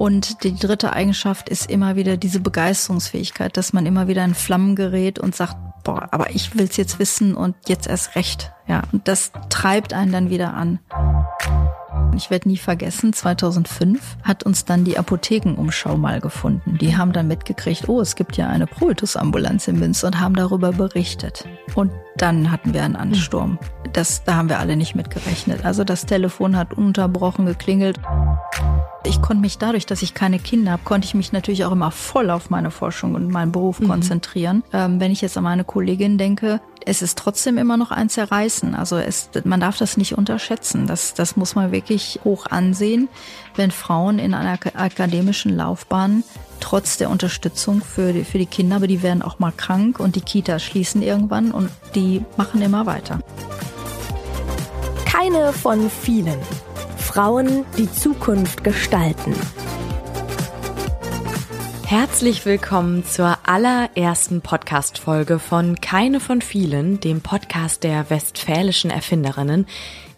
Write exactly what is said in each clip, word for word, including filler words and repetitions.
Und die dritte Eigenschaft ist immer wieder diese Begeisterungsfähigkeit, dass man immer wieder in Flammen gerät und sagt, boah, aber ich will's jetzt wissen und jetzt erst recht. Ja, und das treibt einen dann wieder an. Ich werde nie vergessen, zweitausendfünf hat uns dann die Apothekenumschau mal gefunden. Die haben dann mitgekriegt, oh, es gibt ja eine Pruritus Ambulanz in Münster und haben darüber berichtet. Und dann hatten wir einen Ansturm. Das, da haben wir alle nicht mitgerechnet. Also das Telefon hat ununterbrochen geklingelt. Ich konnte mich dadurch, dass ich keine Kinder habe, konnte ich mich natürlich auch immer voll auf meine Forschung und meinen Beruf mhm. konzentrieren. Ähm, wenn ich jetzt an meine Kollegin denke, es ist trotzdem immer noch ein Zerreißen. Also es, man darf das nicht unterschätzen. Das, das muss man wirklich hoch ansehen, wenn Frauen in einer akademischen Laufbahn trotz der Unterstützung für die, für die Kinder, aber die werden auch mal krank und die Kitas schließen irgendwann und die machen immer weiter. Keine von vielen. Frauen, die Zukunft gestalten. Herzlich willkommen zur allerersten Podcast-Folge von Keine von vielen, dem Podcast der Westfälischen Erfinderinnen.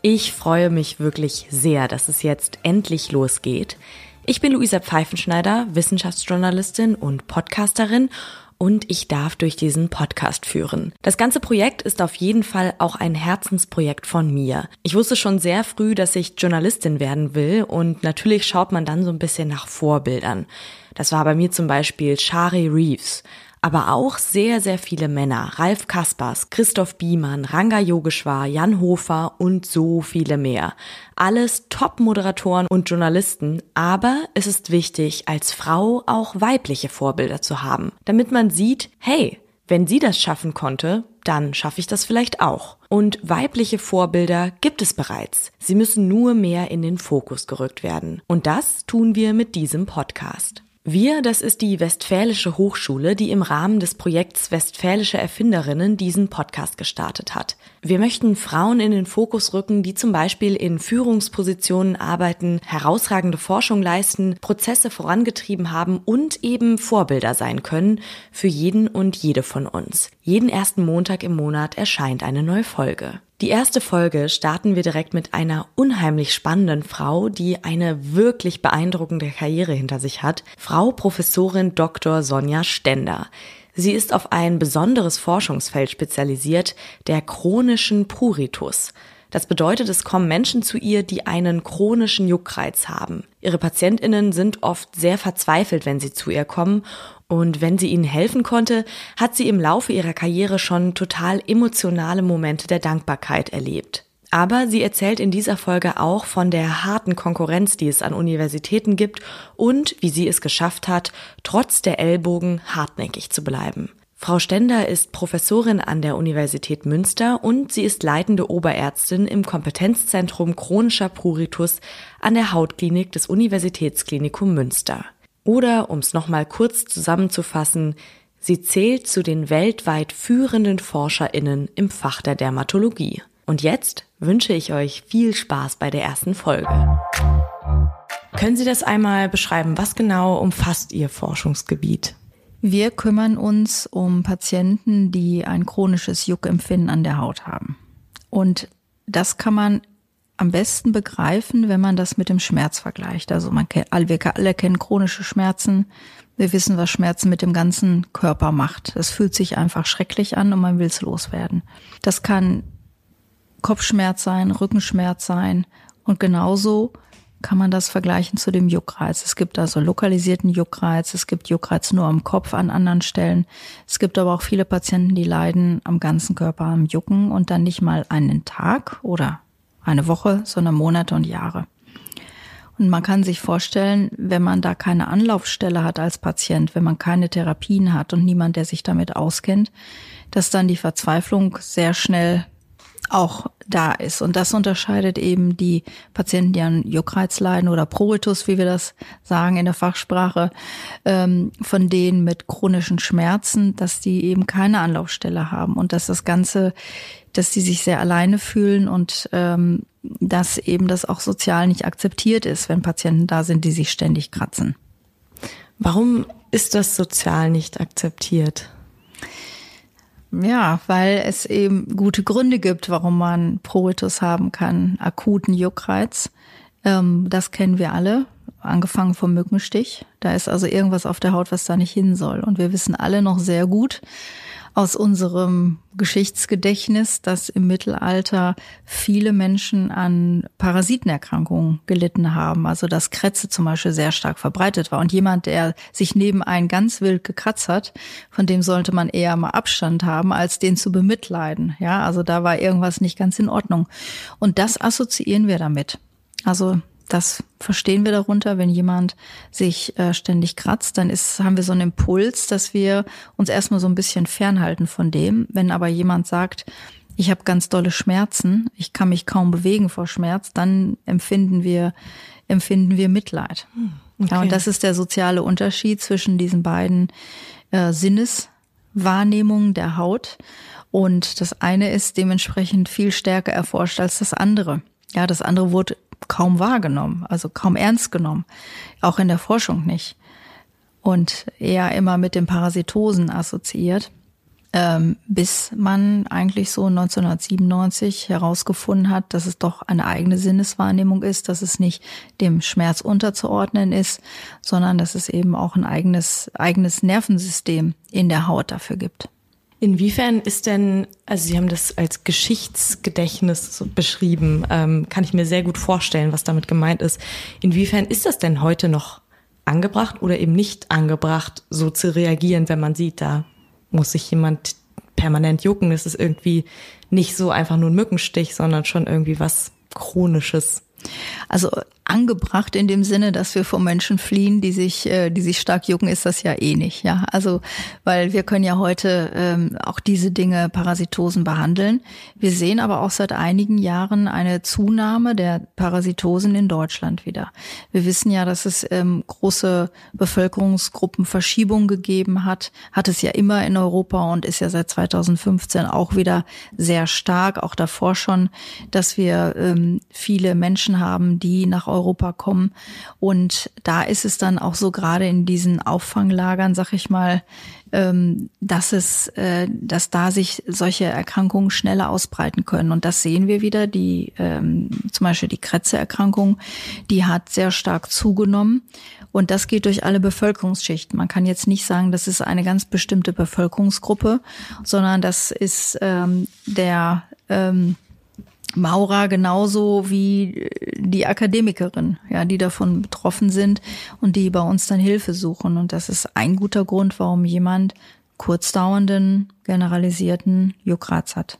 Ich freue mich wirklich sehr, dass es jetzt endlich losgeht. Ich bin Luisa Pfeiffenschneider, Wissenschaftsjournalistin und Podcasterin. Und ich darf durch diesen Podcast führen. Das ganze Projekt ist auf jeden Fall auch ein Herzensprojekt von mir. Ich wusste schon sehr früh, dass ich Journalistin werden will und natürlich schaut man dann so ein bisschen nach Vorbildern. Das war bei mir zum Beispiel Shari Reeves, aber auch sehr, sehr viele Männer. Ralf Kaspers, Christoph Biemann, Ranga Yogeshwar, Jan Hofer und so viele mehr. Alles Top-Moderatoren und Journalisten, aber es ist wichtig, als Frau auch weibliche Vorbilder zu haben, damit man sieht, hey, wenn sie das schaffen konnte, dann schaffe ich das vielleicht auch. Und weibliche Vorbilder gibt es bereits. Sie müssen nur mehr in den Fokus gerückt werden. Und das tun wir mit diesem Podcast. Wir, das ist die Westfälische Hochschule, die im Rahmen des Projekts Westfälische Erfinderinnen diesen Podcast gestartet hat. Wir möchten Frauen in den Fokus rücken, die zum Beispiel in Führungspositionen arbeiten, herausragende Forschung leisten, Prozesse vorangetrieben haben und eben Vorbilder sein können für jeden und jede von uns. Jeden ersten Montag im Monat erscheint eine neue Folge. Die erste Folge starten wir direkt mit einer unheimlich spannenden Frau, die eine wirklich beeindruckende Karriere hinter sich hat, Frau Professorin Doktor Sonja Ständer. Sie ist auf ein besonderes Forschungsfeld spezialisiert, der chronischen Pruritus. Das bedeutet, es kommen Menschen zu ihr, die einen chronischen Juckreiz haben. Ihre PatientInnen sind oft sehr verzweifelt, wenn sie zu ihr kommen. Und wenn sie ihnen helfen konnte, hat sie im Laufe ihrer Karriere schon total emotionale Momente der Dankbarkeit erlebt. Aber sie erzählt in dieser Folge auch von der harten Konkurrenz, die es an Universitäten gibt und wie sie es geschafft hat, trotz der Ellbogen hartnäckig zu bleiben. Frau Ständer ist Professorin an der Universität Münster und sie ist leitende Oberärztin im Kompetenzzentrum Chronischer Pruritus an der Hautklinik des Universitätsklinikum Münster. Oder, um es nochmal kurz zusammenzufassen, sie zählt zu den weltweit führenden ForscherInnen im Fach der Dermatologie. Und jetzt wünsche ich euch viel Spaß bei der ersten Folge. Können Sie das einmal beschreiben? Was genau umfasst Ihr Forschungsgebiet? Wir kümmern uns um Patienten, die ein chronisches Juckempfinden an der Haut haben. Und das kann man am besten begreifen, wenn man das mit dem Schmerz vergleicht. Also man kennt, wir alle kennen chronische Schmerzen. Wir wissen, was Schmerzen mit dem ganzen Körper macht. Es fühlt sich einfach schrecklich an und man will es loswerden. Das kann Kopfschmerz sein, Rückenschmerz sein und genauso kann man das vergleichen zu dem Juckreiz. Es gibt also lokalisierten Juckreiz, es gibt Juckreiz nur am Kopf an anderen Stellen. Es gibt aber auch viele Patienten, die leiden am ganzen Körper am Jucken und dann nicht mal einen Tag oder eine Woche, sondern Monate und Jahre. Und man kann sich vorstellen, wenn man da keine Anlaufstelle hat als Patient, wenn man keine Therapien hat und niemand, der sich damit auskennt, dass dann die Verzweiflung sehr schnell auch da ist. Und das unterscheidet eben die Patienten, die an Juckreiz leiden oder Pruritus, wie wir das sagen in der Fachsprache, von denen mit chronischen Schmerzen, dass die eben keine Anlaufstelle haben und dass das Ganze, dass die sich sehr alleine fühlen und dass eben das auch sozial nicht akzeptiert ist, wenn Patienten da sind, die sich ständig kratzen. Warum ist das sozial nicht akzeptiert? Ja, weil es eben gute Gründe gibt, warum man Pruritus haben kann, akuten Juckreiz. Das kennen wir alle. angefangen vom Mückenstich. Da ist also irgendwas auf der Haut, was da nicht hin soll. Und wir wissen alle noch sehr gut aus unserem Geschichtsgedächtnis, dass im Mittelalter viele Menschen an Parasitenerkrankungen gelitten haben. Also dass Krätze zum Beispiel sehr stark verbreitet war. Und jemand, der sich nebenein ganz wild gekratzt hat, von dem sollte man eher mal Abstand haben, als den zu bemitleiden. Ja, also da war irgendwas nicht ganz in Ordnung. Und das assoziieren wir damit. Also das verstehen wir darunter, wenn jemand sich äh, ständig kratzt, dann ist, haben wir so einen Impuls, dass wir uns erstmal so ein bisschen fernhalten von dem. Wenn aber jemand sagt, ich habe ganz dolle Schmerzen, ich kann mich kaum bewegen vor Schmerz, dann empfinden wir, empfinden wir Mitleid. Okay. Ja, und das ist der soziale Unterschied zwischen diesen beiden äh, Sinneswahrnehmungen der Haut. Und das eine ist dementsprechend viel stärker erforscht als das andere. Ja, das andere wurde kaum wahrgenommen, also kaum ernst genommen, auch in der Forschung nicht und eher immer mit den Parasitosen assoziiert, bis man eigentlich so neunzehnhundertsiebenundneunzig herausgefunden hat, dass es doch eine eigene Sinneswahrnehmung ist, dass es nicht dem Schmerz unterzuordnen ist, sondern dass es eben auch ein eigenes, eigenes Nervensystem in der Haut dafür gibt. Inwiefern ist denn, also Sie haben das als Geschichtsgedächtnis beschrieben, ähm, kann ich mir sehr gut vorstellen, was damit gemeint ist. Inwiefern ist das denn heute noch angebracht oder eben nicht angebracht, so zu reagieren, wenn man sieht, da muss sich jemand permanent jucken. Es ist irgendwie nicht so einfach nur ein Mückenstich, sondern schon irgendwie was Chronisches. Also angebracht in dem Sinne, dass wir vor Menschen fliehen, die sich, die sich stark jucken, ist das ja eh nicht. Ja, also weil wir können ja heute ähm, auch diese Dinge, Parasitosen, behandeln. Wir sehen aber auch seit einigen Jahren eine Zunahme der Parasitosen in Deutschland wieder. Wir wissen ja, dass es ähm, große Bevölkerungsgruppenverschiebungen gegeben hat. Hat es ja immer in Europa und ist ja seit zweitausendfünfzehn auch wieder sehr stark. Auch davor schon, dass wir ähm, viele Menschen haben, die nach Europa kommen. Und da ist es dann auch so, gerade in diesen Auffanglagern, sag ich mal, dass es, dass da sich solche Erkrankungen schneller ausbreiten können. Und das sehen wir wieder. Die, zum Beispiel die Krätzeerkrankung, die hat sehr stark zugenommen. Und das geht durch alle Bevölkerungsschichten. Man kann jetzt nicht sagen, das ist eine ganz bestimmte Bevölkerungsgruppe, sondern das ist der Maurer genauso wie die Akademikerin, ja, die davon betroffen sind und die bei uns dann Hilfe suchen. Und das ist ein guter Grund, warum jemand kurzdauernden, generalisierten Juckreiz hat.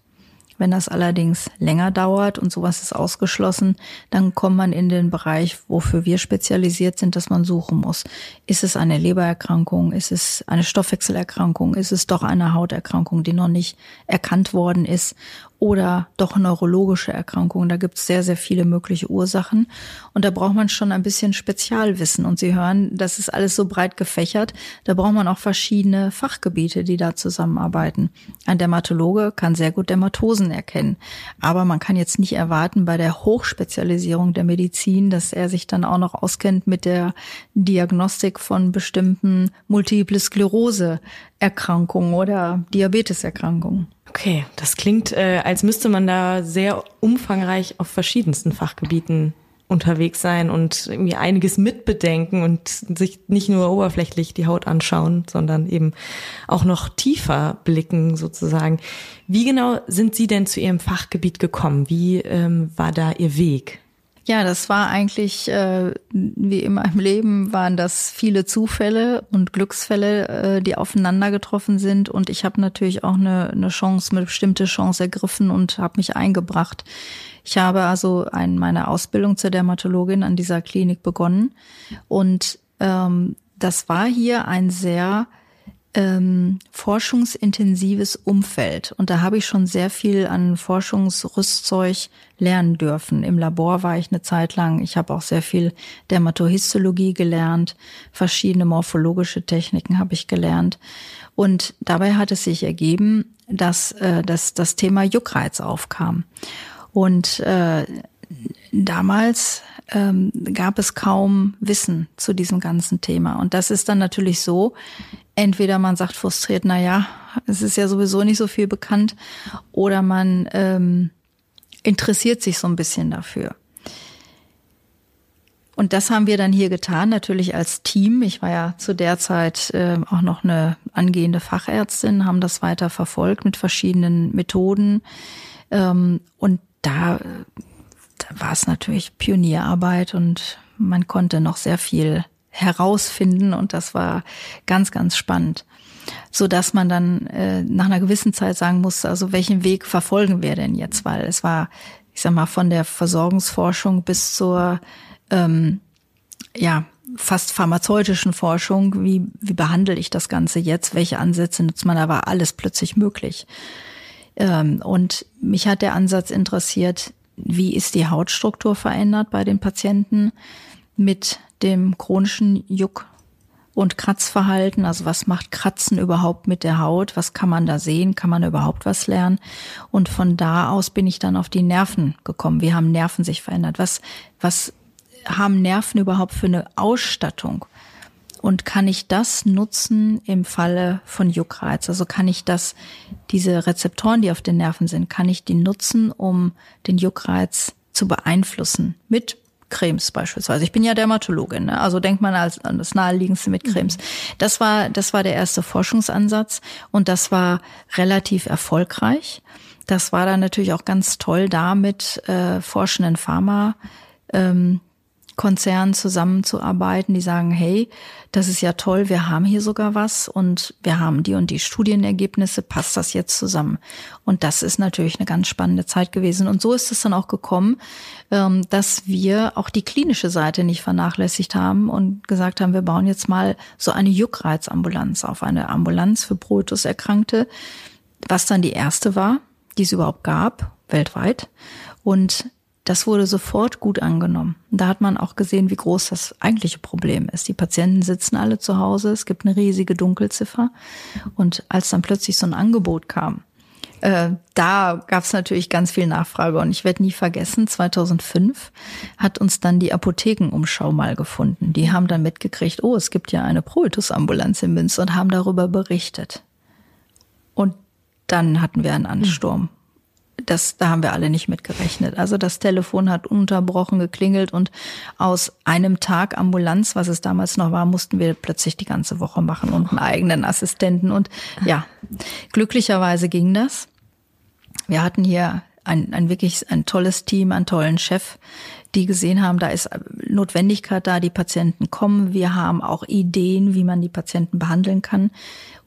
Wenn das allerdings länger dauert und sowas ist ausgeschlossen, dann kommt man in den Bereich, wofür wir spezialisiert sind, dass man suchen muss. Ist es eine Lebererkrankung? Ist es eine Stoffwechselerkrankung? Ist es doch eine Hauterkrankung, die noch nicht erkannt worden ist? Oder doch neurologische Erkrankungen? Da gibt es sehr, sehr viele mögliche Ursachen. Und da braucht man schon ein bisschen Spezialwissen. Und Sie hören, das ist alles so breit gefächert. Da braucht man auch verschiedene Fachgebiete, die da zusammenarbeiten. Ein Dermatologe kann sehr gut Dermatosen erkennen. Aber man kann jetzt nicht erwarten bei der Hochspezialisierung der Medizin, dass er sich dann auch noch auskennt mit der Diagnostik von bestimmten Multiple Sklerose-Erkrankungen oder Diabeteserkrankungen. Okay, das klingt, äh, als müsste man da sehr umfangreich auf verschiedensten Fachgebieten unterwegs sein und irgendwie einiges mitbedenken und sich nicht nur oberflächlich die Haut anschauen, sondern eben auch noch tiefer blicken sozusagen. Wie genau sind Sie denn zu Ihrem Fachgebiet gekommen? Wie ähm, war da Ihr Weg? Ja, das war eigentlich, äh, wie in meinem Leben, waren das viele Zufälle und Glücksfälle, äh, die aufeinander getroffen sind. Und ich habe natürlich auch eine, eine Chance, eine bestimmte Chance ergriffen und habe mich eingebracht. Ich habe also ein, meine Ausbildung zur Dermatologin an dieser Klinik begonnen. Und ähm, das war hier ein sehr ähm, forschungsintensives Umfeld. Und da habe ich schon sehr viel an Forschungsrüstzeug lernen dürfen. Im Labor war ich eine Zeit lang. Ich habe auch sehr viel Dermatohistologie gelernt. Verschiedene morphologische Techniken habe ich gelernt. Und dabei hat es sich ergeben, dass, äh, dass das Thema Juckreiz aufkam. Und äh, damals ähm, gab es kaum Wissen zu diesem ganzen Thema. Und das ist dann natürlich so, entweder man sagt frustriert, na ja, es ist ja sowieso nicht so viel bekannt, oder man ähm, interessiert sich so ein bisschen dafür. Und das haben wir dann hier getan, natürlich als Team. Ich war ja zu der Zeit äh, auch noch eine angehende Fachärztin, haben das weiter verfolgt mit verschiedenen Methoden. Ähm, und da, da war es natürlich Pionierarbeit und man konnte noch sehr viel herausfinden und das war ganz, ganz spannend. So dass man dann äh, nach einer gewissen Zeit sagen musste, also welchen Weg verfolgen wir denn jetzt? Weil es war, ich sag mal, von der Versorgungsforschung bis zur Ähm, ja, fast pharmazeutischen Forschung, wie, wie behandle ich das Ganze jetzt, welche Ansätze nutzt man, da war alles plötzlich möglich. Ähm, und mich hat der Ansatz interessiert, wie ist die Hautstruktur verändert bei den Patienten mit dem chronischen Juck- und Kratzverhalten, also was macht Kratzen überhaupt mit der Haut, was kann man da sehen, kann man da überhaupt was lernen? Und von da aus bin ich dann auf die Nerven gekommen, wie haben Nerven sich verändert, was was haben Nerven überhaupt für eine Ausstattung? Und kann ich das nutzen im Falle von Juckreiz? Also kann ich das, diese Rezeptoren, die auf den Nerven sind, kann ich die nutzen, um den Juckreiz zu beeinflussen? Mit Cremes beispielsweise. Ich bin ja Dermatologin, ne? Also denkt man als, an das Naheliegendste mit Cremes. Das war, das war der erste Forschungsansatz und das war relativ erfolgreich. Das war dann natürlich auch ganz toll, da mit äh, forschenden Pharma ähm, Konzernen zusammenzuarbeiten, die sagen, hey, das ist ja toll, wir haben hier sogar was und wir haben die und die Studienergebnisse, passt das jetzt zusammen? Und das ist natürlich eine ganz spannende Zeit gewesen. Und so ist es dann auch gekommen, dass wir auch die klinische Seite nicht vernachlässigt haben und gesagt haben, wir bauen jetzt mal so eine Juckreizambulanz auf, eine Ambulanz für Pruritus-Erkrankte, was dann die erste war, die es überhaupt gab, weltweit. Und das wurde sofort gut angenommen. Da hat man auch gesehen, wie groß das eigentliche Problem ist. Die Patienten sitzen alle zu Hause, es gibt eine riesige Dunkelziffer. Und als dann plötzlich so ein Angebot kam, äh, da gab es natürlich ganz viel Nachfrage. Und ich werde nie vergessen, zweitausendfünf hat uns dann die Apothekenumschau mal gefunden. Die haben dann mitgekriegt, oh, es gibt ja eine Pruritus-Ambulanz in Münster und haben darüber berichtet. Und dann hatten wir einen Ansturm. Hm. Das, da haben wir alle nicht mit gerechnet. Also das Telefon hat ununterbrochen geklingelt und aus einem Tag Ambulanz, was es damals noch war, mussten wir plötzlich die ganze Woche machen und einen eigenen Assistenten. Und ja, glücklicherweise ging das. Wir hatten hier ein, ein wirklich ein tolles Team, einen tollen Chef, die gesehen haben, da ist Notwendigkeit da, die Patienten kommen. Wir haben auch Ideen, wie man die Patienten behandeln kann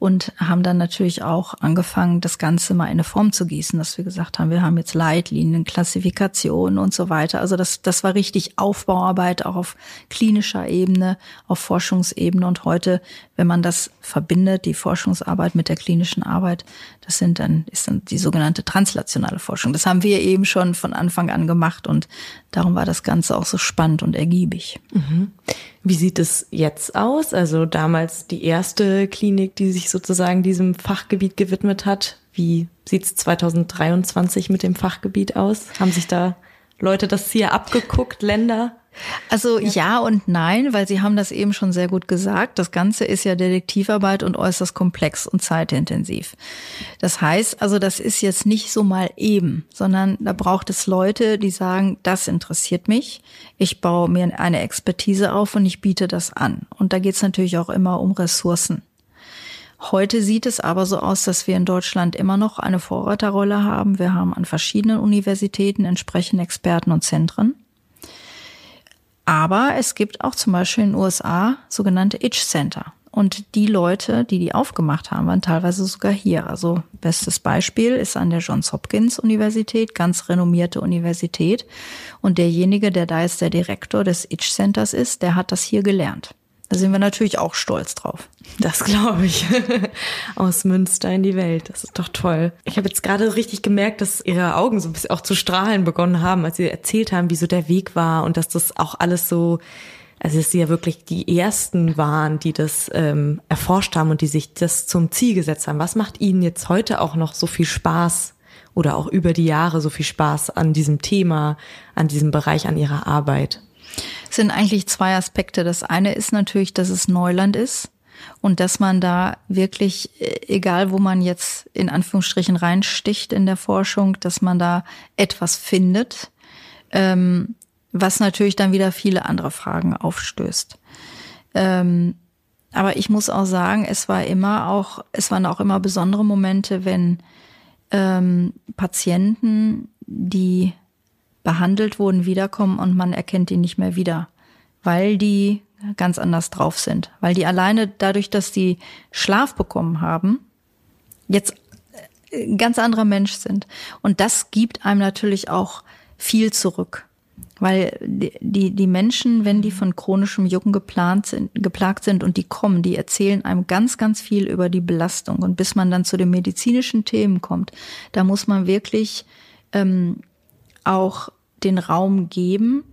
und haben dann natürlich auch angefangen, das Ganze mal in eine Form zu gießen, dass wir gesagt haben, wir haben jetzt Leitlinien, Klassifikationen und so weiter. Also das, das war richtig Aufbauarbeit, auch auf klinischer Ebene, auf Forschungsebene. Und heute, wenn man das verbindet, die Forschungsarbeit mit der klinischen Arbeit, das sind dann, ist dann die sogenannte translationale Forschung. Das haben wir eben schon von Anfang an gemacht und darum war das Das Ganze auch so spannend und ergiebig. Mhm. Wie sieht es jetzt aus? Also damals die erste Klinik, die sich sozusagen diesem Fachgebiet gewidmet hat. Wie sieht es zweitausenddreiundzwanzig mit dem Fachgebiet aus? Haben sich da Leute das hier abgeguckt, Länder? Also ja. ja und nein, weil Sie haben das eben schon sehr gut gesagt. Das Ganze ist ja Detektivarbeit und äußerst komplex und zeitintensiv. Das heißt, also das ist jetzt nicht so mal eben, sondern da braucht es Leute, die sagen, das interessiert mich. Ich baue mir eine Expertise auf und ich biete das an. Und da geht es natürlich auch immer um Ressourcen. Heute sieht es aber so aus, dass wir in Deutschland immer noch eine Vorreiterrolle haben. Wir haben an verschiedenen Universitäten entsprechende Experten und Zentren. Aber es gibt auch zum Beispiel in den U S A sogenannte Itch-Center. Und die Leute, die die aufgemacht haben, waren teilweise sogar hier. Also bestes Beispiel ist an der Johns Hopkins Universität, ganz renommierte Universität. Und derjenige, der da jetzt der Direktor des Itch-Centers ist, der hat das hier gelernt. Da sind wir natürlich auch stolz drauf. Das glaube ich. Aus Münster in die Welt. Das ist doch toll. Ich habe jetzt gerade richtig gemerkt, dass Ihre Augen so ein bisschen auch zu strahlen begonnen haben, als Sie erzählt haben, wie so der Weg war und dass das auch alles so, also dass Sie ja wirklich die Ersten waren, die das ähm, erforscht haben und die sich das zum Ziel gesetzt haben. Was macht Ihnen jetzt heute auch noch so viel Spaß oder auch über die Jahre so viel Spaß an diesem Thema, an diesem Bereich, an Ihrer Arbeit? Es sind eigentlich zwei Aspekte. Das eine ist natürlich, dass es Neuland ist und dass man da wirklich, egal wo man jetzt in Anführungsstrichen reinsticht in der Forschung, dass man da etwas findet, ähm, was natürlich dann wieder viele andere Fragen aufstößt. Ähm, aber ich muss auch sagen, es war immer auch, es waren auch immer besondere Momente, wenn ähm, Patienten, die behandelt wurden, wiederkommen und man erkennt die nicht mehr wieder, weil die ganz anders drauf sind, weil die alleine dadurch, dass die Schlaf bekommen haben, jetzt ein ganz anderer Mensch sind. Und das gibt einem natürlich auch viel zurück, weil die, die, die Menschen, wenn die von chronischem Jucken geplant sind, geplagt sind und die kommen, die erzählen einem ganz, ganz viel über die Belastung. Und bis man dann zu den medizinischen Themen kommt, da muss man wirklich ähm, auch den Raum geben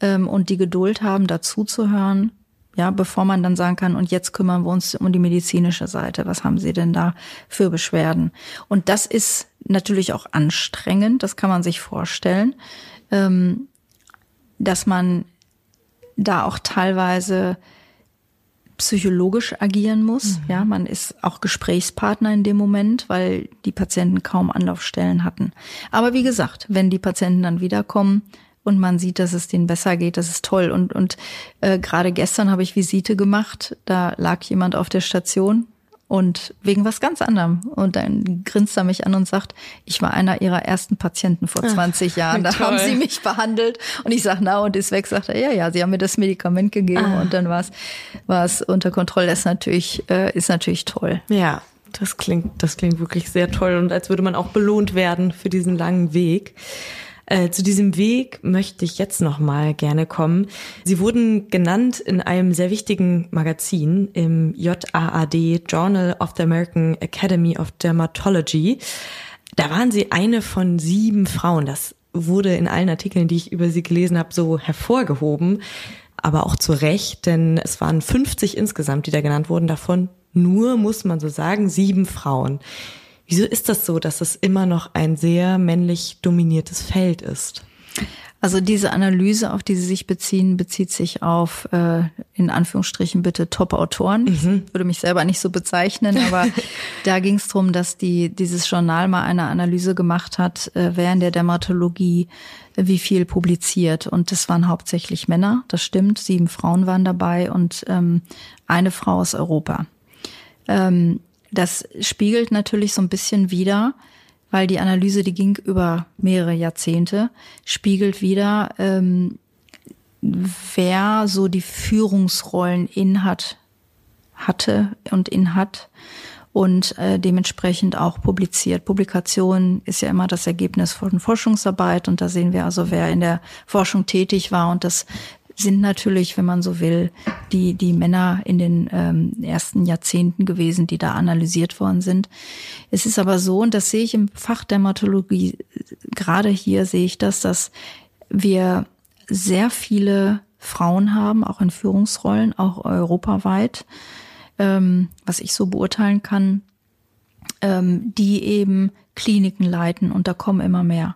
ähm, und die Geduld haben, dazuzuhören, ja, bevor man dann sagen kann, und jetzt kümmern wir uns um die medizinische Seite. Was haben Sie denn da für Beschwerden? Und das ist natürlich auch anstrengend, das kann man sich vorstellen, ähm, dass man da auch teilweise psychologisch agieren muss. Mhm. Ja, man ist auch Gesprächspartner in dem Moment, weil die Patienten kaum Anlaufstellen hatten. Aber wie gesagt, wenn die Patienten dann wiederkommen und man sieht, dass es denen besser geht, das ist toll. Und, und äh, gerade gestern habe ich Visite gemacht, da lag jemand auf der Station und wegen was ganz anderem. Und dann grinst er mich an und sagt, ich war einer ihrer ersten Patienten vor zwanzig Jahren. Da toll. Haben sie mich behandelt. Und ich sage, na, und ist weg. Sagt er, ja, ja, sie haben mir das Medikament gegeben. Ah. Und dann war es war es unter Kontrolle. Das ist natürlich, äh, ist natürlich toll. Ja, das klingt, das klingt wirklich sehr toll. Und als würde man auch belohnt werden für diesen langen Weg. Äh, zu diesem Weg möchte ich jetzt noch mal gerne kommen. Sie wurden genannt in einem sehr wichtigen Magazin im J A A D, Journal of the American Academy of Dermatology. Da waren Sie eine von sieben Frauen. Das wurde in allen Artikeln, die ich über Sie gelesen habe, so hervorgehoben. Aber auch zu Recht, denn es waren fünfzig insgesamt, die da genannt wurden. Davon nur, muss man so sagen, sieben Frauen. Wieso ist das so, dass es immer noch ein sehr männlich dominiertes Feld ist? Also diese Analyse, auf die Sie sich beziehen, bezieht sich auf, äh, in Anführungsstrichen bitte, Top-Autoren. Mhm. Ich würde mich selber nicht so bezeichnen, aber da ging es darum, dass die dieses Journal mal eine Analyse gemacht hat, äh, wer in der Dermatologie wie viel publiziert. Und das waren hauptsächlich Männer, das stimmt. Sieben Frauen waren dabei und ähm, eine Frau aus Europa. Ähm, Das spiegelt natürlich so ein bisschen wider, weil die Analyse, die ging über mehrere Jahrzehnte, spiegelt wider, ähm, wer so die Führungsrollen in hat, hatte und in hat und äh, dementsprechend auch publiziert. Publikation ist ja immer das Ergebnis von Forschungsarbeit und da sehen wir also, wer in der Forschung tätig war und das sind natürlich, wenn man so will, die die Männer in den ähm, ersten Jahrzehnten gewesen, die da analysiert worden sind. Es ist aber so, und das sehe ich im Fach Dermatologie, gerade hier sehe ich das, dass wir sehr viele Frauen haben, auch in Führungsrollen, auch europaweit, ähm, was ich so beurteilen kann, ähm, die eben Kliniken leiten und da kommen immer mehr.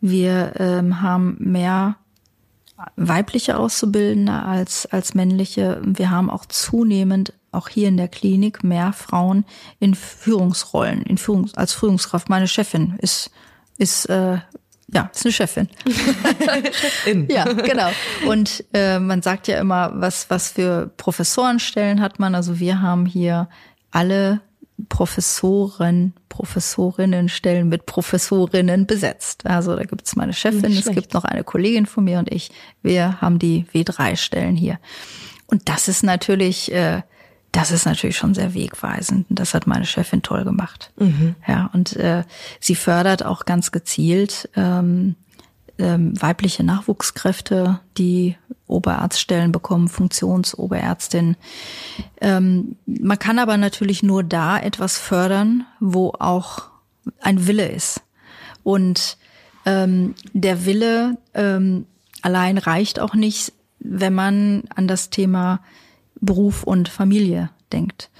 Wir ähm, haben mehr weibliche Auszubildende als als männliche. Wir haben auch zunehmend, auch hier in der Klinik, mehr Frauen in Führungsrollen, in Führungs-, als Führungskraft. Meine Chefin ist ist äh, ja ist eine Chefin. Chefin. Ja, genau. Und äh, man sagt ja immer, was was für Professorenstellen hat man. Also wir haben hier alle Professoren, Professorinnenstellen mit Professorinnen besetzt. Also da gibt es meine Chefin, es gibt noch eine Kollegin von mir und ich. Wir haben die W drei Stellen hier. Und das ist natürlich, äh, das ist natürlich schon sehr wegweisend. Und das hat meine Chefin toll gemacht. Mhm. Ja, und äh, sie fördert auch ganz gezielt ähm, ähm, weibliche Nachwuchskräfte, die Oberarztstellen bekommen, Funktionsoberärztin. Ähm, man kann aber natürlich nur da etwas fördern, wo auch ein Wille ist. Und ähm, der Wille ähm, allein reicht auch nicht, wenn man an das Thema Beruf und Familie denkt.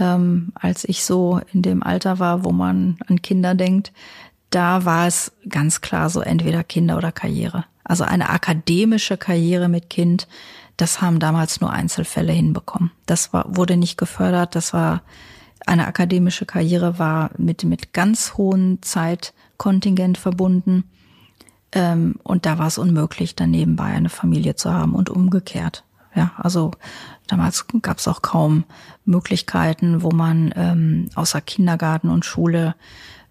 Ähm, als ich so in dem Alter war, wo man an Kinder denkt, da war es ganz klar so, entweder Kinder oder Karriere. Also eine akademische Karriere mit Kind, das haben damals nur Einzelfälle hinbekommen. Das war, wurde nicht gefördert. Das war, eine akademische Karriere war mit, mit ganz hohem Zeitkontingent verbunden. Ähm, und da war es unmöglich, dann nebenbei eine Familie zu haben und umgekehrt. Ja, also damals gab es auch kaum Möglichkeiten, wo man ähm, außer Kindergarten und Schule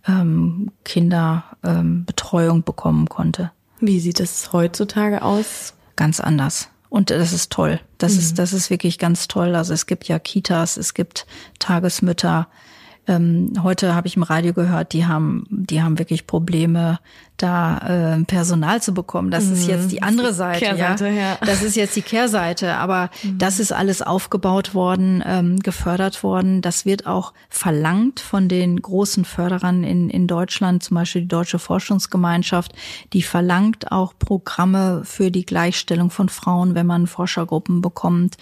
ähm, Kinderbetreuung ähm, bekommen konnte. Wie sieht es heutzutage aus? Ganz anders. Und das ist toll. Das mhm. ist, das ist wirklich ganz toll. Also es gibt ja Kitas, es gibt Tagesmütter. Ähm, heute habe ich im Radio gehört, die haben, die haben wirklich Probleme, da äh, Personal zu bekommen. Das mhm. ist jetzt die andere Seite. Kehrseite, ja. Ja. Das ist jetzt die Kehrseite. Aber mhm. das ist alles aufgebaut worden, ähm, gefördert worden. Das wird auch verlangt von den großen Förderern in, in Deutschland, zum Beispiel die Deutsche Forschungsgemeinschaft. Die verlangt auch Programme für die Gleichstellung von Frauen, wenn man Forschergruppen bekommt.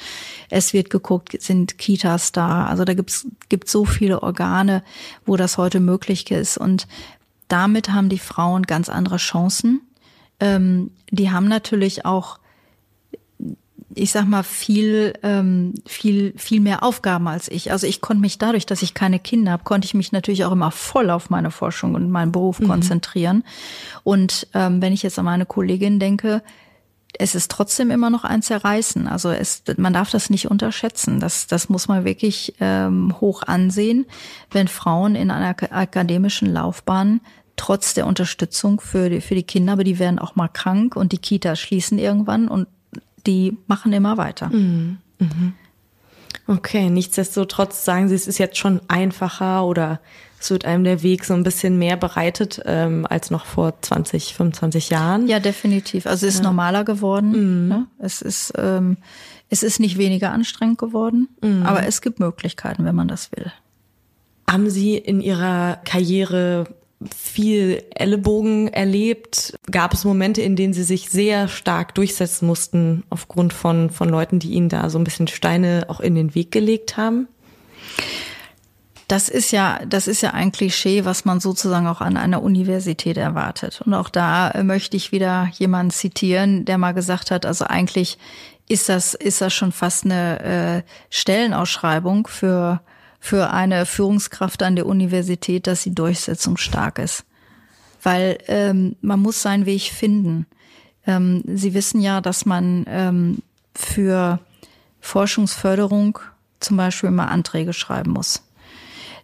Es wird geguckt, sind Kitas da? Also da gibt's, gibt's so viele Organe, wo das heute möglich ist. Und damit haben die Frauen ganz andere Chancen. Ähm, die haben natürlich auch, ich sag mal, viel, ähm, viel, viel mehr Aufgaben als ich. Also ich konnte mich dadurch, dass ich keine Kinder habe, konnte ich mich natürlich auch immer voll auf meine Forschung und meinen Beruf mhm. konzentrieren. Und ähm, wenn ich jetzt an meine Kollegin denke, es ist trotzdem immer noch ein Zerreißen. Also es, man darf das nicht unterschätzen. Das, das muss man wirklich ähm, hoch ansehen, wenn Frauen in einer akademischen Laufbahn trotz der Unterstützung für die, für die Kinder, aber die werden auch mal krank und die Kitas schließen irgendwann und die machen immer weiter. Mhm. Mhm. Okay, nichtsdestotrotz sagen Sie, es ist jetzt schon einfacher oder es wird einem der Weg so ein bisschen mehr bereitet ähm, als noch vor zwanzig, fünfundzwanzig Jahren. Ja, definitiv. Also es ist ja. normaler geworden. Mhm. Ne? Es ist ähm, es ist nicht weniger anstrengend geworden, mhm. aber es gibt Möglichkeiten, wenn man das will. Haben Sie in Ihrer Karriere viel Ellenbogen erlebt? Gab es Momente, in denen Sie sich sehr stark durchsetzen mussten aufgrund von von Leuten, die Ihnen da so ein bisschen Steine auch in den Weg gelegt haben? Das ist ja, das ist ja ein Klischee, was man sozusagen auch an einer Universität erwartet. Und auch da möchte ich wieder jemanden zitieren, der mal gesagt hat, also eigentlich ist das, ist das schon fast eine äh, Stellenausschreibung für, für eine Führungskraft an der Universität, dass sie durchsetzungsstark ist. Weil ähm, man muss seinen Weg finden. Ähm, Sie wissen ja, dass man ähm, für Forschungsförderung zum Beispiel immer Anträge schreiben muss.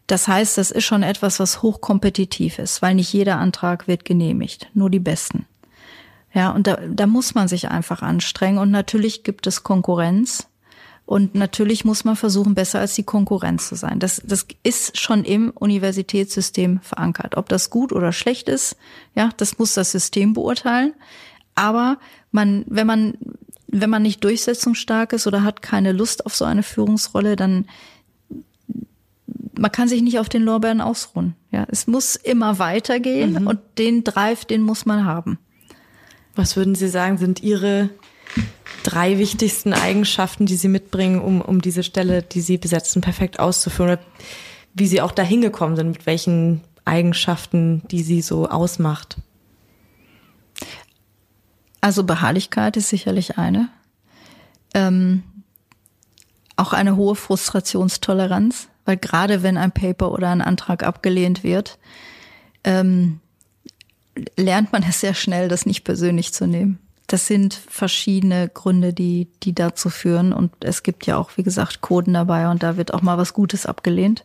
Das heißt, das ist schon etwas, was hochkompetitiv ist, weil nicht jeder Antrag wird genehmigt, nur die Besten. Ja, und da, da muss man sich einfach anstrengen. Und natürlich gibt es Konkurrenz. Und natürlich muss man versuchen, besser als die Konkurrenz zu sein. Das, das ist schon im Universitätssystem verankert. Ob das gut oder schlecht ist, ja, das muss das System beurteilen. Aber man, wenn man, wenn man nicht durchsetzungsstark ist oder hat keine Lust auf so eine Führungsrolle, dann man kann sich nicht auf den Lorbeeren ausruhen. Ja, es muss immer weitergehen mhm. und den Drive, den muss man haben. Was würden Sie sagen, sind Ihre drei wichtigsten Eigenschaften, die Sie mitbringen, um, um diese Stelle, die Sie besetzen, perfekt auszuführen? Oder wie Sie auch dahin gekommen sind, mit welchen Eigenschaften, die Sie so ausmacht? Also Beharrlichkeit ist sicherlich eine. Ähm, auch eine hohe Frustrationstoleranz. Weil gerade wenn ein Paper oder ein Antrag abgelehnt wird, ähm, lernt man es sehr schnell, das nicht persönlich zu nehmen. Das sind verschiedene Gründe, die, die dazu führen. Und es gibt ja auch, wie gesagt, Quoten dabei und da wird auch mal was Gutes abgelehnt.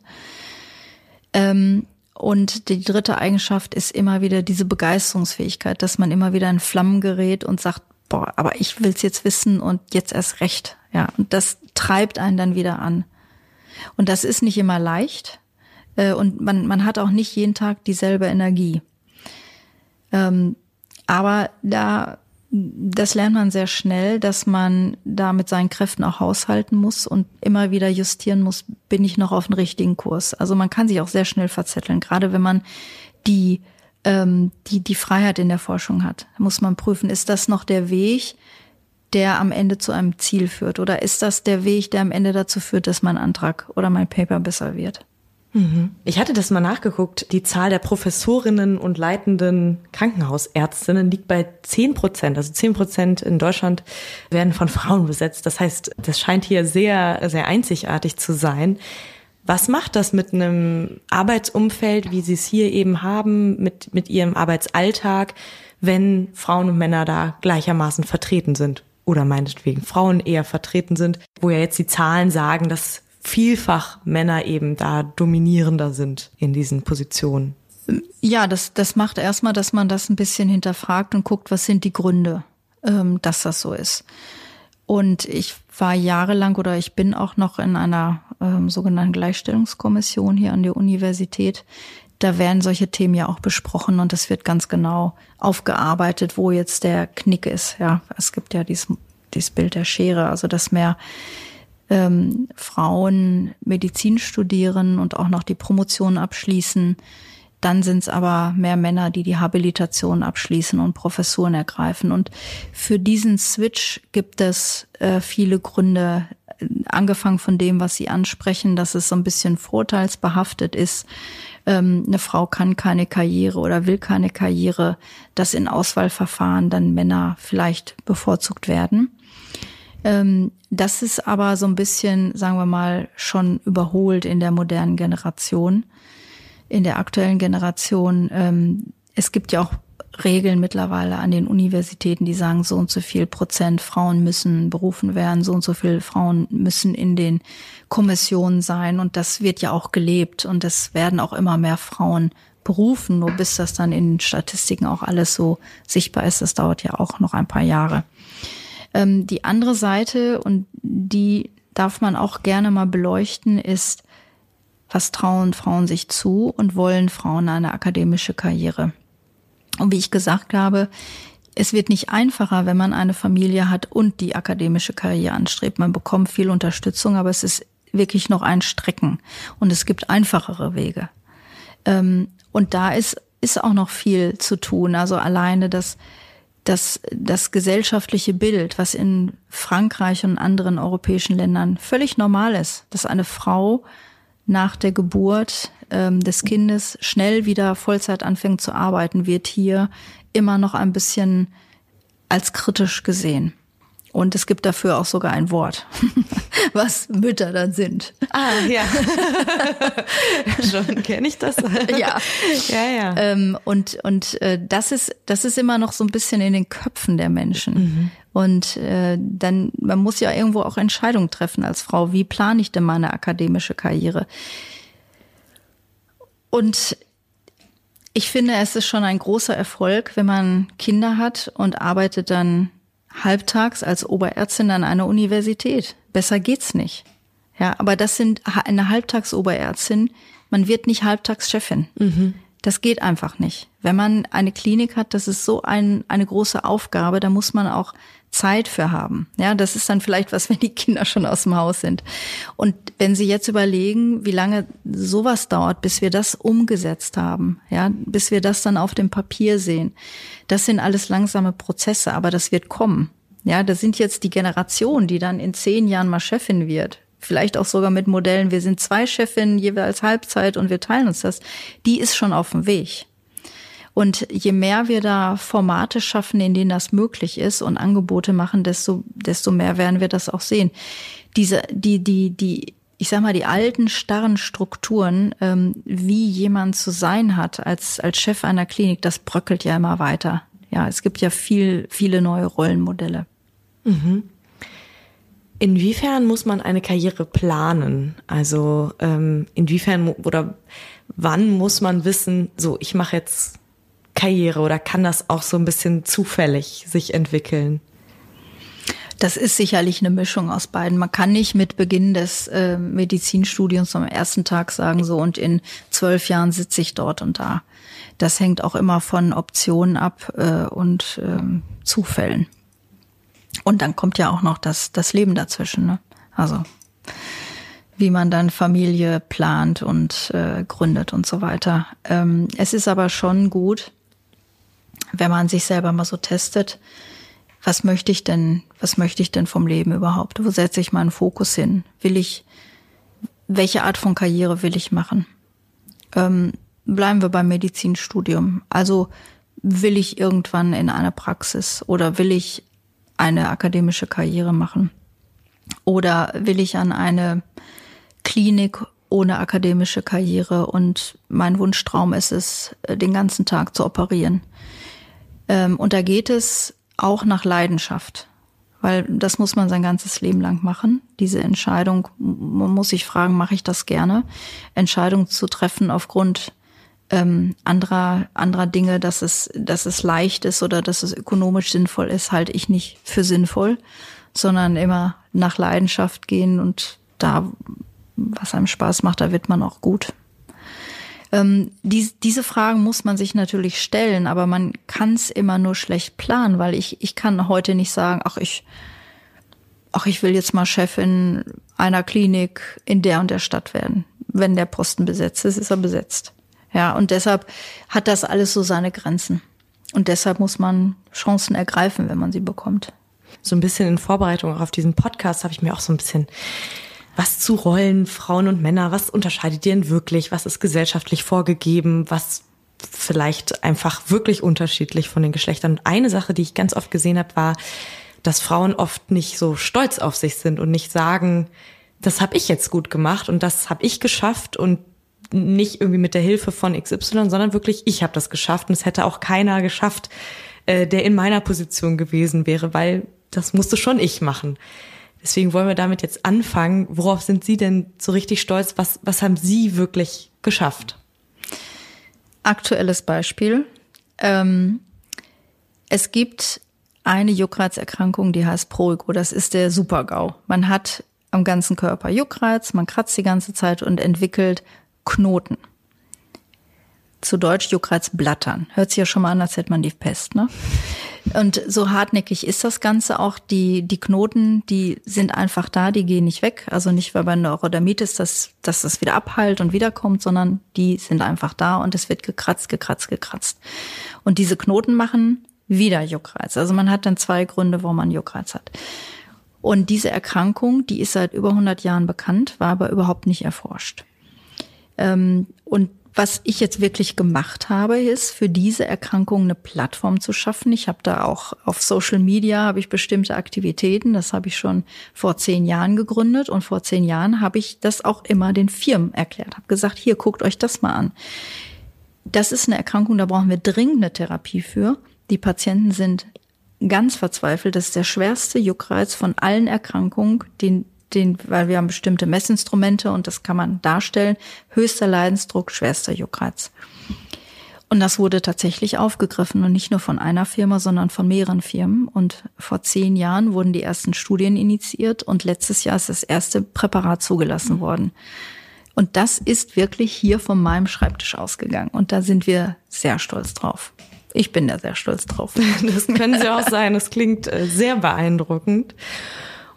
Ähm, und die dritte Eigenschaft ist immer wieder diese Begeisterungsfähigkeit, dass man immer wieder in Flammen gerät und sagt, boah, aber ich will's jetzt wissen und jetzt erst recht. Ja, und das treibt einen dann wieder an. Und das ist nicht immer leicht und man, man hat auch nicht jeden Tag dieselbe Energie. Aber da, das lernt man sehr schnell, dass man da mit seinen Kräften auch haushalten muss und immer wieder justieren muss, bin ich noch auf dem richtigen Kurs. Also man kann sich auch sehr schnell verzetteln, gerade wenn man die, die, die Freiheit in der Forschung hat. Da muss man prüfen, ist das noch der Weg, der am Ende zu einem Ziel führt? Oder ist das der Weg, der am Ende dazu führt, dass mein Antrag oder mein Paper besser wird? Mhm. Ich hatte das mal nachgeguckt. Die Zahl der Professorinnen und leitenden Krankenhausärztinnen liegt bei zehn Prozent. Also zehn Prozent in Deutschland werden von Frauen besetzt. Das heißt, das scheint hier sehr, sehr einzigartig zu sein. Was macht das mit einem Arbeitsumfeld, wie Sie es hier eben haben, mit, mit Ihrem Arbeitsalltag? wenn Frauen und Männer da gleichermaßen vertreten sind oder meinetwegen Frauen eher vertreten sind, wo ja jetzt die Zahlen sagen, dass vielfach Männer eben da dominierender sind in diesen Positionen. Ja, das, das macht erstmal, dass man das ein bisschen hinterfragt und guckt, was sind die Gründe, dass das so ist. Und ich war jahrelang oder ich bin auch noch in einer ähm, sogenannten Gleichstellungskommission hier an der Universität. Da werden solche Themen ja auch besprochen und das wird ganz genau aufgearbeitet, wo jetzt der Knick ist. Ja, es gibt ja dieses, dieses Bild der Schere, also dass mehr ähm, Frauen Medizin studieren und auch noch die Promotion abschließen. Dann sind es aber mehr Männer, die die Habilitation abschließen und Professuren ergreifen. Und für diesen Switch gibt es äh, viele Gründe, angefangen von dem, was Sie ansprechen, dass es so ein bisschen vorurteilsbehaftet ist. Ähm, eine Frau kann keine Karriere oder will keine Karriere, dass in Auswahlverfahren dann Männer vielleicht bevorzugt werden. Ähm, das ist aber so ein bisschen, sagen wir mal, schon überholt in der modernen Generation. In der aktuellen Generation, ähm, es gibt ja auch Regeln mittlerweile an den Universitäten, die sagen, so und so viel Prozent Frauen müssen berufen werden, so und so viel Frauen müssen in den Kommissionen sein. Und das wird ja auch gelebt und es werden auch immer mehr Frauen berufen, nur bis das dann in den Statistiken auch alles so sichtbar ist. Das dauert ja auch noch ein paar Jahre. Ähm, die andere Seite, und die darf man auch gerne mal beleuchten, ist, was trauen Frauen sich zu und wollen Frauen eine akademische Karriere? Und wie ich gesagt habe, es wird nicht einfacher, wenn man eine Familie hat und die akademische Karriere anstrebt. Man bekommt viel Unterstützung, aber es ist wirklich noch ein Strecken. Und es gibt einfachere Wege. Und da ist, ist auch noch viel zu tun. Also alleine das, das, das gesellschaftliche Bild, was in Frankreich und anderen europäischen Ländern völlig normal ist, dass eine Frau nach der Geburt ähm, des Kindes schnell wieder Vollzeit anfängt zu arbeiten, wird hier immer noch ein bisschen als kritisch gesehen. Und es gibt dafür auch sogar ein Wort, was Mütter dann sind. Ah, ja. Schon kenne ich das. Ja, ja, ja. Ähm, und und äh, das ist das ist immer noch so ein bisschen in den Köpfen der Menschen. Mhm. Und äh, dann, man muss ja irgendwo auch Entscheidungen treffen als Frau. Wie plane ich denn meine akademische Karriere? Und ich finde, es ist schon ein großer Erfolg, wenn man Kinder hat und arbeitet dann halbtags als Oberärztin an einer Universität. Besser geht's nicht. Ja, aber das sind eine Halbtagsoberärztin. Man wird nicht Halbtagschefin. Mhm. Das geht einfach nicht. Wenn man eine Klinik hat, das ist so ein, eine große Aufgabe, da muss man auch Zeit für haben. Ja, das ist dann vielleicht was, wenn die Kinder schon aus dem Haus sind. Und wenn Sie jetzt überlegen, wie lange sowas dauert, bis wir das umgesetzt haben, ja, bis wir das dann auf dem Papier sehen, das sind alles langsame Prozesse, aber das wird kommen. Ja, das sind jetzt die Generationen, die dann in zehn Jahren mal Chefin wird. Vielleicht auch sogar mit Modellen, wir sind zwei Chefinnen jeweils Halbzeit und wir teilen uns das. Die ist schon auf dem Weg. Und je mehr wir da Formate schaffen, in denen das möglich ist und Angebote machen, desto, desto mehr werden wir das auch sehen. Diese, die, die, die, ich sag mal, die alten starren Strukturen, ähm, wie jemand zu sein hat als, als Chef einer Klinik, das bröckelt ja immer weiter. Ja, es gibt ja viel, viele neue Rollenmodelle. Mhm. Inwiefern muss man eine Karriere planen? Also, ähm, inwiefern oder wann muss man wissen, so, ich mache jetzt Karriere, oder kann das auch so ein bisschen zufällig sich entwickeln? Das ist sicherlich eine Mischung aus beiden. Man kann nicht mit Beginn des äh, Medizinstudiums am ersten Tag sagen, so, und in zwölf Jahren sitze ich dort und da. Das hängt auch immer von Optionen ab äh, und ähm, Zufällen. Und dann kommt ja auch noch das, das Leben dazwischen, ne? Also wie man dann Familie plant und äh, gründet und so weiter. Ähm, es ist aber schon gut, wenn man sich selber mal so testet, was möchte ich denn, was möchte ich denn vom Leben überhaupt? Wo setze ich meinen Fokus hin? Will ich, welche Art von Karriere will ich machen? Ähm, bleiben wir beim Medizinstudium. Also will ich irgendwann in einer Praxis oder will ich eine akademische Karriere machen? Oder will ich an eine Klinik ohne akademische Karriere und mein Wunschtraum ist es, den ganzen Tag zu operieren? Ähm, und da geht es auch nach Leidenschaft, weil das muss man sein ganzes Leben lang machen. Diese Entscheidung, man muss sich fragen, mache ich das gerne? Entscheidungen zu treffen aufgrund ähm, anderer, anderer Dinge, dass es, dass es leicht ist oder dass es ökonomisch sinnvoll ist, halte ich nicht für sinnvoll, sondern immer nach Leidenschaft gehen und da, was einem Spaß macht, da wird man auch gut. Ähm, die, diese Fragen muss man sich natürlich stellen, aber man kann es immer nur schlecht planen, weil ich, ich kann heute nicht sagen, ach ich, ach, ich will jetzt mal Chefin einer Klinik in der und der Stadt werden. Wenn der Posten besetzt ist, ist er besetzt. Ja, und deshalb hat das alles so seine Grenzen. Und deshalb muss man Chancen ergreifen, wenn man sie bekommt. So ein bisschen in Vorbereitung auf diesen Podcast habe ich mir auch so ein bisschen was zu Rollen, Frauen und Männer, was unterscheidet die denn wirklich, was ist gesellschaftlich vorgegeben, was vielleicht einfach wirklich unterschiedlich von den Geschlechtern. Und eine Sache, die ich ganz oft gesehen habe, war, dass Frauen oft nicht so stolz auf sich sind und nicht sagen, das habe ich jetzt gut gemacht und das habe ich geschafft und nicht irgendwie mit der Hilfe von X Y, sondern wirklich, ich habe das geschafft und es hätte auch keiner geschafft, der in meiner Position gewesen wäre, weil das musste schon ich machen. Deswegen wollen wir damit jetzt anfangen. Worauf sind Sie denn so richtig stolz? Was, was haben Sie wirklich geschafft? Aktuelles Beispiel. Ähm, es gibt eine Juckreizerkrankung, die heißt Prurigo. Das ist der Super-GAU. Man hat am ganzen Körper Juckreiz, man kratzt die ganze Zeit und entwickelt Knoten. Zu Deutsch Juckreizblattern. Hört sich ja schon mal an, als hätte man die Pest, ne? Und so hartnäckig ist das Ganze auch. Die, die Knoten, die sind einfach da, die gehen nicht weg. Also nicht, weil bei Neurodermitis das, dass das wieder abheilt und wiederkommt, sondern die sind einfach da und es wird gekratzt, gekratzt, gekratzt. Und diese Knoten machen wieder Juckreiz. Also man hat dann zwei Gründe, warum man Juckreiz hat. Und diese Erkrankung, die ist seit über hundert Jahren bekannt, war aber überhaupt nicht erforscht. Ähm, und was ich jetzt wirklich gemacht habe, ist, für diese Erkrankung eine Plattform zu schaffen. Ich habe da auch auf Social Media habe ich bestimmte Aktivitäten. Das habe ich schon vor zehn Jahren gegründet. Und vor zehn Jahren habe ich das auch immer den Firmen erklärt. Habe gesagt, hier, guckt euch das mal an. Das ist eine Erkrankung, da brauchen wir dringend eine Therapie für. Die Patienten sind ganz verzweifelt. Das ist der schwerste Juckreiz von allen Erkrankungen, den Den, weil wir haben bestimmte Messinstrumente und das kann man darstellen. Höchster Leidensdruck, schwerster Juckreiz. Und das wurde tatsächlich aufgegriffen und nicht nur von einer Firma, sondern von mehreren Firmen. Und vor zehn Jahren wurden die ersten Studien initiiert und letztes Jahr ist das erste Präparat zugelassen worden. Und das ist wirklich hier von meinem Schreibtisch ausgegangen und da sind wir sehr stolz drauf. Ich bin da sehr stolz drauf. Das können Sie auch sein, das klingt sehr beeindruckend.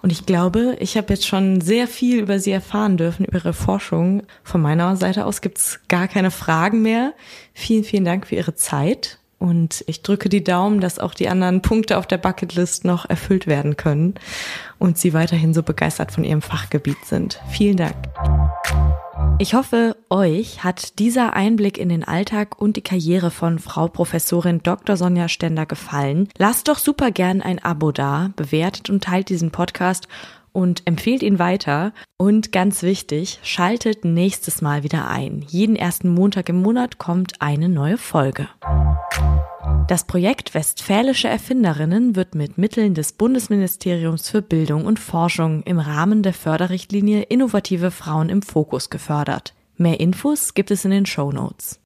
Und ich glaube, ich habe jetzt schon sehr viel über Sie erfahren dürfen, über Ihre Forschung. Von meiner Seite aus gibt's gar keine Fragen mehr. Vielen, vielen Dank für Ihre Zeit. Und ich drücke die Daumen, dass auch die anderen Punkte auf der Bucketlist noch erfüllt werden können und Sie weiterhin so begeistert von Ihrem Fachgebiet sind. Vielen Dank. Ich hoffe, euch hat dieser Einblick in den Alltag und die Karriere von Frau Professorin Doktor Sonja Ständer gefallen. Lasst doch super gern ein Abo da, bewertet und teilt diesen Podcast und empfehlt ihn weiter. Und ganz wichtig, schaltet nächstes Mal wieder ein. Jeden ersten Montag im Monat kommt eine neue Folge. Das Projekt Westfälische Erfinderinnen wird mit Mitteln des Bundesministeriums für Bildung und Forschung im Rahmen der Förderrichtlinie Innovative Frauen im Fokus gefördert. Mehr Infos gibt es in den Shownotes.